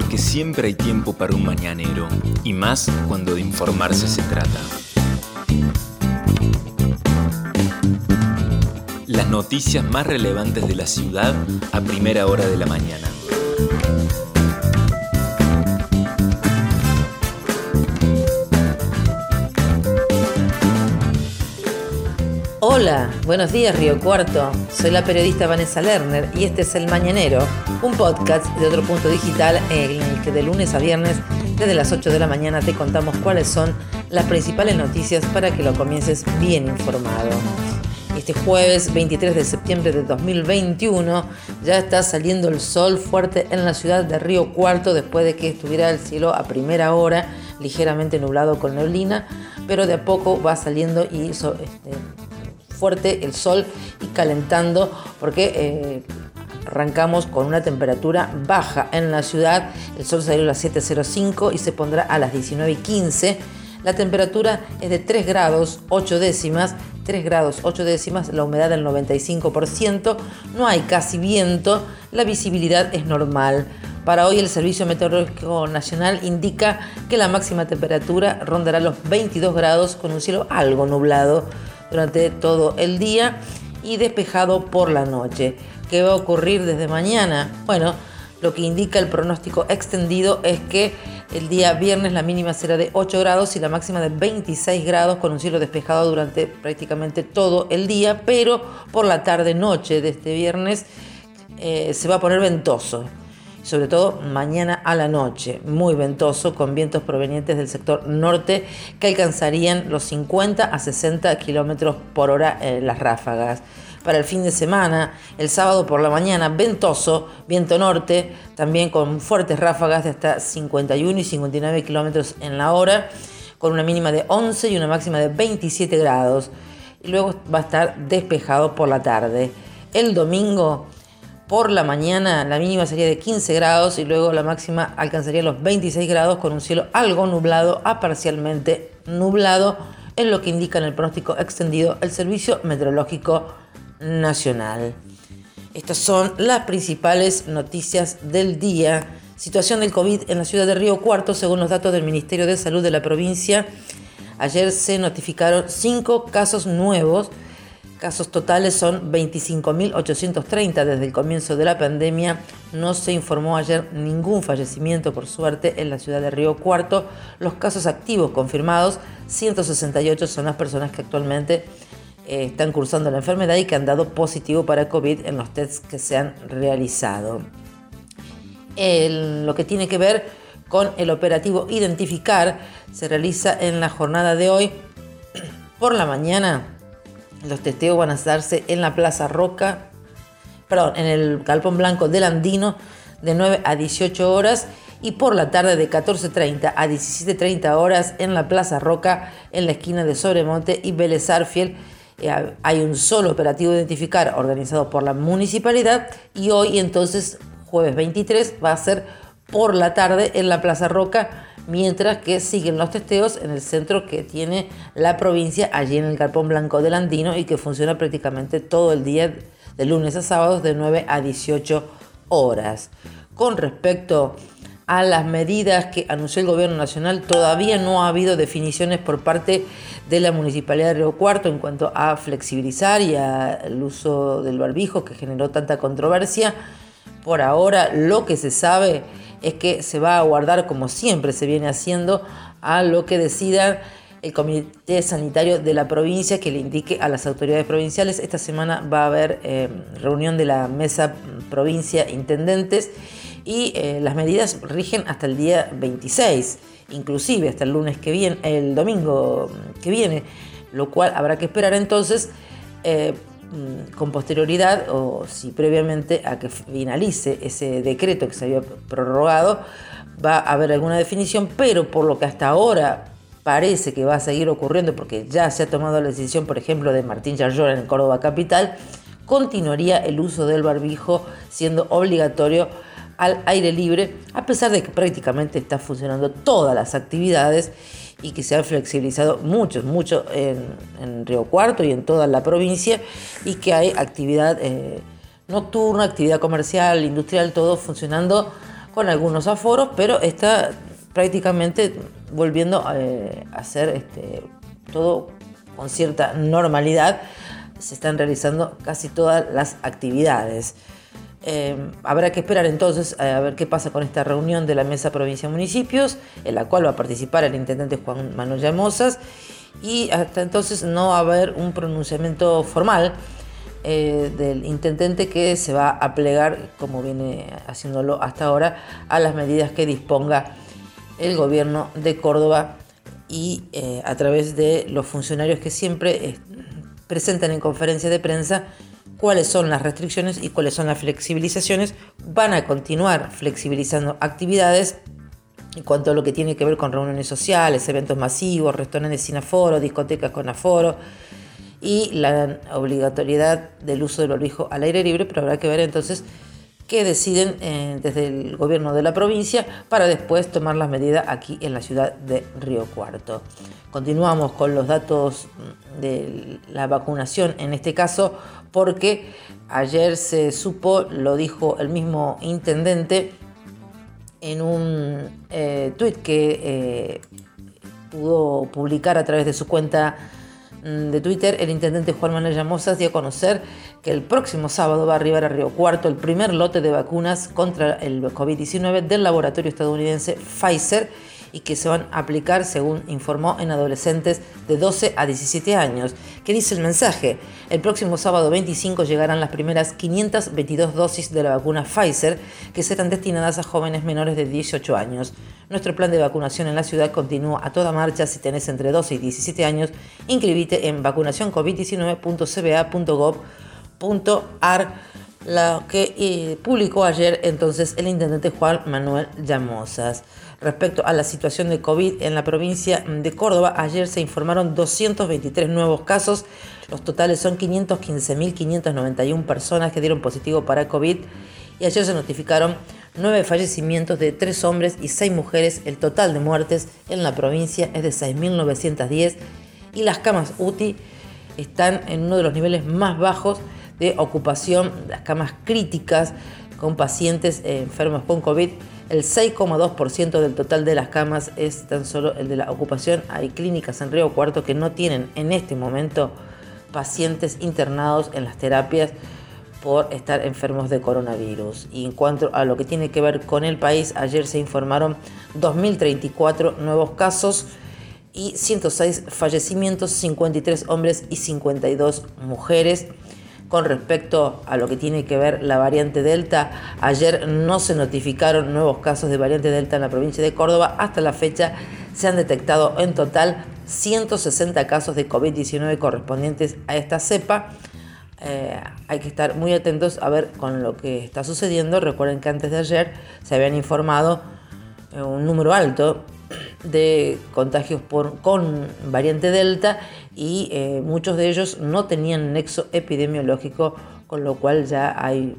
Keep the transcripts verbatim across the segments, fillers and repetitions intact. porque siempre hay tiempo para un mañanero, y más cuando de informarse se trata. Las noticias más relevantes de la ciudad a primera hora de la mañana. Hola, buenos días Río Cuarto, soy la periodista Vanessa Lerner y este es El Mañanero, un podcast de Otro Punto Digital en el que de lunes a viernes desde las ocho de la mañana te contamos cuáles son las principales noticias para que lo comiences bien informado. Este jueves veintitrés de septiembre de dos mil veintiuno ya está saliendo el sol fuerte en la ciudad de Río Cuarto después de que estuviera el cielo a primera hora ligeramente nublado con neblina, pero de a poco va saliendo y so, este, fuerte el sol y calentando porque eh, arrancamos con una temperatura baja en la ciudad. El sol salió a las siete cero cinco y se pondrá a las diecinueve quince. La temperatura es de tres grados ocho décimas, tres grados ocho décimas, la humedad del noventa y cinco por ciento, no hay casi viento, la visibilidad es normal. Para hoy el Servicio Meteorológico Nacional indica que la máxima temperatura rondará los veintidós grados con un cielo algo nublado durante todo el día y despejado por la noche. ¿Qué va a ocurrir desde mañana? Bueno, lo que indica el pronóstico extendido es que el día viernes la mínima será de ocho grados y la máxima de veintiséis grados con un cielo despejado durante prácticamente todo el día, pero por la tarde-noche de este viernes eh, se va a poner ventoso, sobre todo mañana a la noche, muy ventoso con vientos provenientes del sector norte que alcanzarían los cincuenta a sesenta kilómetros por hora en las ráfagas. Para el fin de semana, el sábado por la mañana, ventoso, viento norte, también con fuertes ráfagas de hasta cincuenta y uno y cincuenta y nueve kilómetros en la hora, con una mínima de once y una máxima de veintisiete grados. Y luego va a estar despejado por la tarde. El domingo por la mañana, la mínima sería de quince grados y luego la máxima alcanzaría los veintiséis grados con un cielo algo nublado a parcialmente nublado, es lo que indica en el pronóstico extendido el Servicio Meteorológico Nacional. Estas son las principales noticias del día. Situación del COVID en la ciudad de Río Cuarto, según los datos del Ministerio de Salud de la provincia. Ayer se notificaron cinco casos nuevos. Casos totales son veinticinco mil ochocientos treinta desde el comienzo de la pandemia. No se informó ayer ningún fallecimiento, por suerte, en la ciudad de Río Cuarto. Los casos activos confirmados, ciento sesenta y ocho, son las personas que actualmente están cursando la enfermedad y que han dado positivo para COVID en los tests que se han realizado. El, lo que tiene que ver con el operativo Identificar se realiza en la jornada de hoy. Por la mañana los testeos van a hacerse en la Plaza Roca, perdón, en el Galpón Blanco del Andino de nueve a dieciocho horas y por la tarde de catorce treinta a diecisiete treinta horas en la Plaza Roca en la esquina de Sobremonte y Vélez Sarsfield. Hay un solo operativo Identificar organizado por la municipalidad y hoy entonces jueves veintitrés va a ser por la tarde en la Plaza Roca, mientras que siguen los testeos en el centro que tiene la provincia allí en el Galpón Blanco del Andino y que funciona prácticamente todo el día de lunes a sábados de nueve a dieciocho horas. Con respecto a las medidas que anunció el Gobierno Nacional, todavía no ha habido definiciones por parte de la Municipalidad de Río Cuarto en cuanto a flexibilizar y al uso del barbijo que generó tanta controversia. Por ahora lo que se sabe es que se va a aguardar, como siempre se viene haciendo, a lo que decidan el Comité Sanitario de la provincia, que le indique a las autoridades provinciales. Esta semana va a haber eh, reunión de la Mesa Provincia Intendentes. Y eh, las medidas rigen hasta el día veintiséis, inclusive hasta el lunes que viene, el domingo que viene, lo cual habrá que esperar entonces eh, con posterioridad o si previamente a que finalice ese decreto que se había prorrogado va a haber alguna definición, pero por lo que hasta ahora parece que va a seguir ocurriendo porque ya se ha tomado la decisión, por ejemplo, de Martín Llaryora en Córdoba Capital, continuaría el uso del barbijo siendo obligatorio al aire libre, a pesar de que prácticamente está funcionando todas las actividades y que se han flexibilizado mucho, mucho en, en Río Cuarto y en toda la provincia y que hay actividad eh, nocturna, actividad comercial, industrial, todo funcionando con algunos aforos, pero está prácticamente volviendo a, a hacer este, todo con cierta normalidad. Se están realizando casi todas las actividades. Eh, habrá que esperar entonces a ver qué pasa con esta reunión de la Mesa Provincia Municipios, en la cual va a participar el intendente Juan Manuel Llamosas, y hasta entonces no va a haber un pronunciamiento formal eh, del intendente, que se va a plegar, como viene haciéndolo hasta ahora, a las medidas que disponga el gobierno de Córdoba y eh, a través de los funcionarios que siempre eh, presentan en conferencia de prensa cuáles son las restricciones y cuáles son las flexibilizaciones. Van a continuar flexibilizando actividades en cuanto a lo que tiene que ver con reuniones sociales, eventos masivos, restaurantes sin aforo, discotecas con aforo y la obligatoriedad del uso del barbijo al aire libre, pero habrá que ver entonces qué deciden eh, desde el gobierno de la provincia para después tomar las medidas aquí en la ciudad de Río Cuarto. Continuamos con los datos de la vacunación, en este caso, porque ayer se supo, lo dijo el mismo intendente en un eh, tuit que eh, pudo publicar a través de su cuenta de Twitter. El intendente Juan Manuel Llamosas dio a conocer que el próximo sábado va a arribar a Río Cuarto el primer lote de vacunas contra el covid diecinueve del laboratorio estadounidense Pfizer, y que se van a aplicar, según informó, en adolescentes de doce a diecisiete años. ¿Qué dice el mensaje? El próximo sábado veinticinco llegarán las primeras quinientas veintidós dosis de la vacuna Pfizer, que serán destinadas a jóvenes menores de dieciocho años. Nuestro plan de vacunación en la ciudad continúa a toda marcha. Si tenés entre doce y diecisiete años, inscribite en vacunación covid diecinueve punto c b a punto gob punto ar. Lo que eh, publicó ayer entonces el intendente Juan Manuel Llamosas. Respecto a la situación de COVID en la provincia de Córdoba, ayer se informaron doscientos veintitrés nuevos casos. Los totales son quinientas quince mil quinientas noventa y una personas que dieron positivo para COVID. Y ayer se notificaron nueve fallecimientos de tres hombres y seis mujeres. El total de muertes en la provincia es de seis mil novecientas diez. Y las camas U T I están en uno de los niveles más bajos de ocupación. Las camas críticas con pacientes enfermos con COVID, el seis coma dos por ciento del total de las camas es tan solo el de la ocupación. Hay clínicas en Río Cuarto que no tienen en este momento pacientes internados en las terapias por estar enfermos de coronavirus. Y en cuanto a lo que tiene que ver con el país, ayer se informaron dos mil treinta y cuatro nuevos casos y ciento seis fallecimientos, cincuenta y tres hombres y cincuenta y dos mujeres. Con respecto a lo que tiene que ver la variante Delta, ayer no se notificaron nuevos casos de variante Delta en la provincia de Córdoba. Hasta la fecha se han detectado en total ciento sesenta casos de covid diecinueve correspondientes a esta cepa. Eh, hay que estar muy atentos a ver con lo que está sucediendo. Recuerden que antes de ayer se habían informado eh, un número alto de contagios por, con variante Delta, y eh, muchos de ellos no tenían nexo epidemiológico, con lo cual ya hay,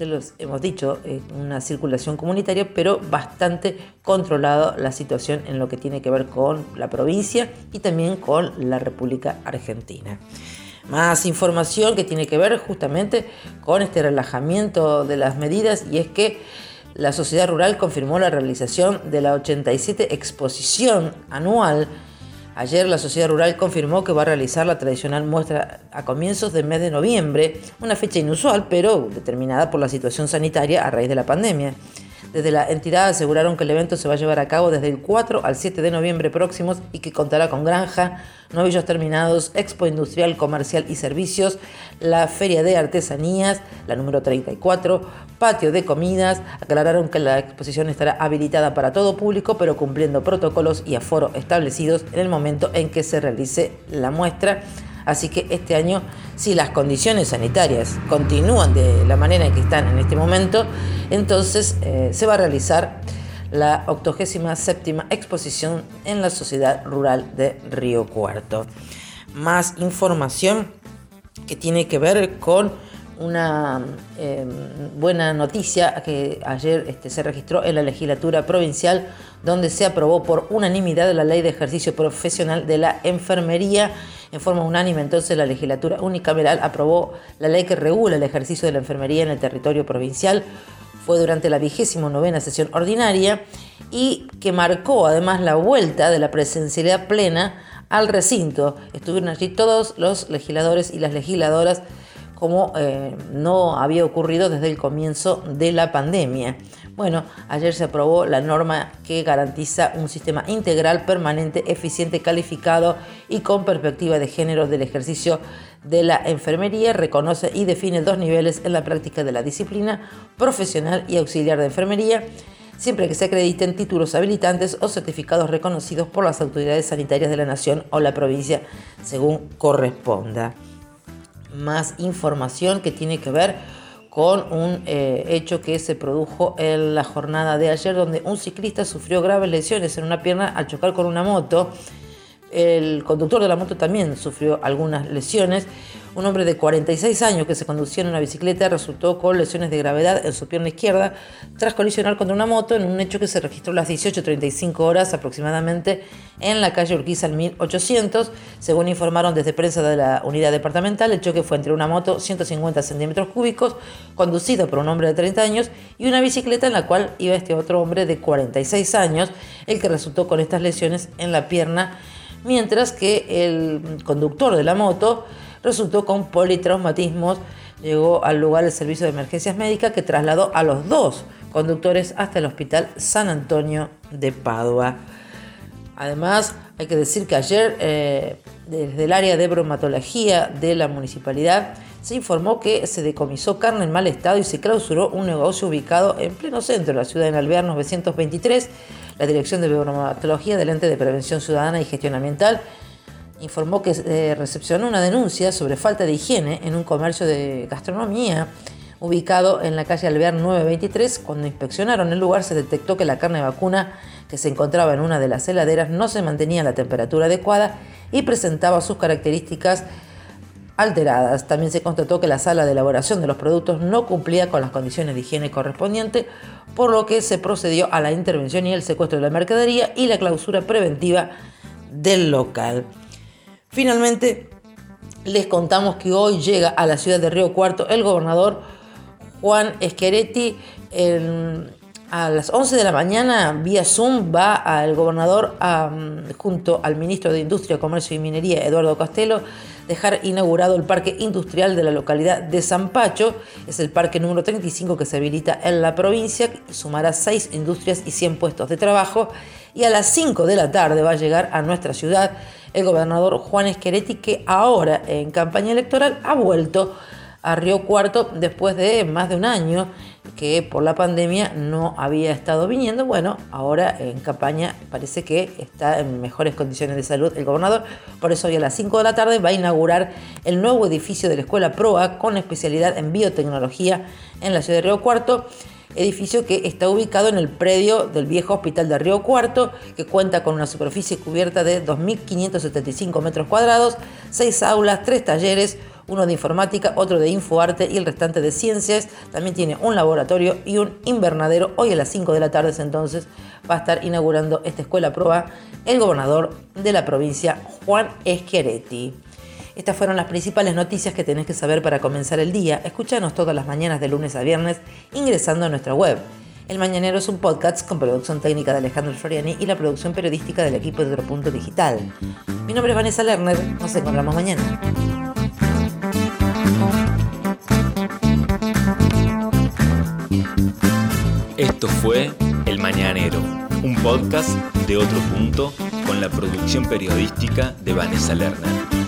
ya los hemos dicho, eh, una circulación comunitaria, pero bastante controlada la situación en lo que tiene que ver con la provincia y también con la República Argentina. Más información que tiene que ver justamente con este relajamiento de las medidas, y es que la Sociedad Rural confirmó la realización de la ochenta y siete exposición anual. Ayer la Sociedad Rural confirmó que va a realizar la tradicional muestra a comienzos del mes de noviembre, una fecha inusual pero determinada por la situación sanitaria a raíz de la pandemia. Desde la entidad aseguraron que el evento se va a llevar a cabo desde el cuatro al siete de noviembre próximos, y que contará con granja, novillos terminados, expo industrial, comercial y servicios, la feria de artesanías, la número treinta y cuatro, patio de comidas. Aclararon que la exposición estará habilitada para todo público, pero cumpliendo protocolos y aforo establecidos en el momento en que se realice la muestra. Así que este año, si las condiciones sanitarias continúan de la manera en que están en este momento, entonces eh, se va a realizar la octogésima séptima exposición en la Sociedad Rural de Río Cuarto. Más información que tiene que ver con una eh, buena noticia que ayer este, se registró en la legislatura provincial, donde se aprobó por unanimidad la ley de ejercicio profesional de la enfermería. En forma unánime, entonces, la legislatura unicameral aprobó la ley que regula el ejercicio de la enfermería en el territorio provincial. fue durante la vigésima novena sesión ordinaria y que marcó además la vuelta de la presencialidad plena al recinto. Estuvieron allí todos los legisladores y las legisladoras, como eh, no había ocurrido desde el comienzo de la pandemia. Bueno, ayer se aprobó la norma que garantiza un sistema integral, permanente, eficiente, calificado y con perspectiva de género del ejercicio de la enfermería. Reconoce y define dos niveles en la práctica de la disciplina profesional y auxiliar de enfermería, siempre que se acrediten títulos habilitantes o certificados reconocidos por las autoridades sanitarias de la nación o la provincia, según corresponda. Más información que tiene que ver con un eh, hecho que se produjo en la jornada de ayer, donde un ciclista sufrió graves lesiones en una pierna al chocar con una moto. El conductor de la moto también sufrió algunas lesiones. Un hombre de cuarenta y seis años que se conducía en una bicicleta resultó con lesiones de gravedad en su pierna izquierda tras colisionar contra una moto, en un hecho que se registró a las dieciocho treinta y cinco horas aproximadamente en la calle Urquiza al mil ochocientos. Según informaron desde prensa de la unidad departamental, el choque fue entre una moto ciento cincuenta centímetros cúbicos conducida por un hombre de treinta años y una bicicleta en la cual iba este otro hombre de cuarenta y seis años, el que resultó con estas lesiones en la pierna, mientras que el conductor de la moto resultó con politraumatismos. Llegó al lugar el servicio de emergencias médicas, que trasladó a los dos conductores hasta el Hospital San Antonio de Padua. Además, hay que decir que ayer, eh, desde el área de bromatología de la municipalidad, se informó que se decomisó carne en mal estado y se clausuró un negocio ubicado en pleno centro de la ciudad, en Alvear novecientos veintitrés. La Dirección de Bromatología del Ente de Prevención Ciudadana y Gestión Ambiental informó que eh, recepcionó una denuncia sobre falta de higiene en un comercio de gastronomía ubicado en la calle Alvear novecientos veintitrés. Cuando inspeccionaron el lugar, se detectó que la carne de vacuna que se encontraba en una de las heladeras no se mantenía a la temperatura adecuada y presentaba sus características alteradas. También se constató que la sala de elaboración de los productos no cumplía con las condiciones de higiene correspondientes, por lo que se procedió a la intervención y el secuestro de la mercadería y la clausura preventiva del local. Finalmente, les contamos que hoy llega a la ciudad de Río Cuarto el gobernador Juan Schiaretti. El, a las once de la mañana, vía Zoom, va el gobernador a, junto al ministro de Industria, Comercio y Minería, Eduardo Castelo, dejar inaugurado el parque industrial de la localidad de San Pacho. Es el parque número treinta y cinco que se habilita en la provincia, sumará seis industrias y cien puestos de trabajo, y a las cinco de la tarde va a llegar a nuestra ciudad el gobernador Juan Schiaretti, que ahora en campaña electoral ha vuelto a Río Cuarto después de más de un año que por la pandemia no había estado viniendo. Bueno, ahora en campaña parece que está en mejores condiciones de salud el gobernador. Por eso hoy a las cinco de la tarde va a inaugurar el nuevo edificio de la Escuela Proa con especialidad en biotecnología en la ciudad de Río Cuarto, edificio que está ubicado en el predio del viejo hospital de Río Cuarto, que cuenta con una superficie cubierta de dos mil quinientos setenta y cinco metros cuadrados, seis aulas, tres talleres, uno de informática, otro de infoarte y el restante de ciencias. También tiene un laboratorio y un invernadero. Hoy a las cinco de la tarde, entonces, va a estar inaugurando esta Escuela Proa el gobernador de la provincia, Juan Schiaretti. Estas fueron las principales noticias que tenés que saber para comenzar el día. Escúchanos todas las mañanas de lunes a viernes ingresando a nuestra web. El Mañanero es un podcast con producción técnica de Alejandro Floriani y la producción periodística del equipo de Otro Punto Digital. Mi nombre es Vanessa Lerner. Nos encontramos mañana. Esto fue El Mañanero, un podcast de Otro Punto con la producción periodística de Vanessa Lerner.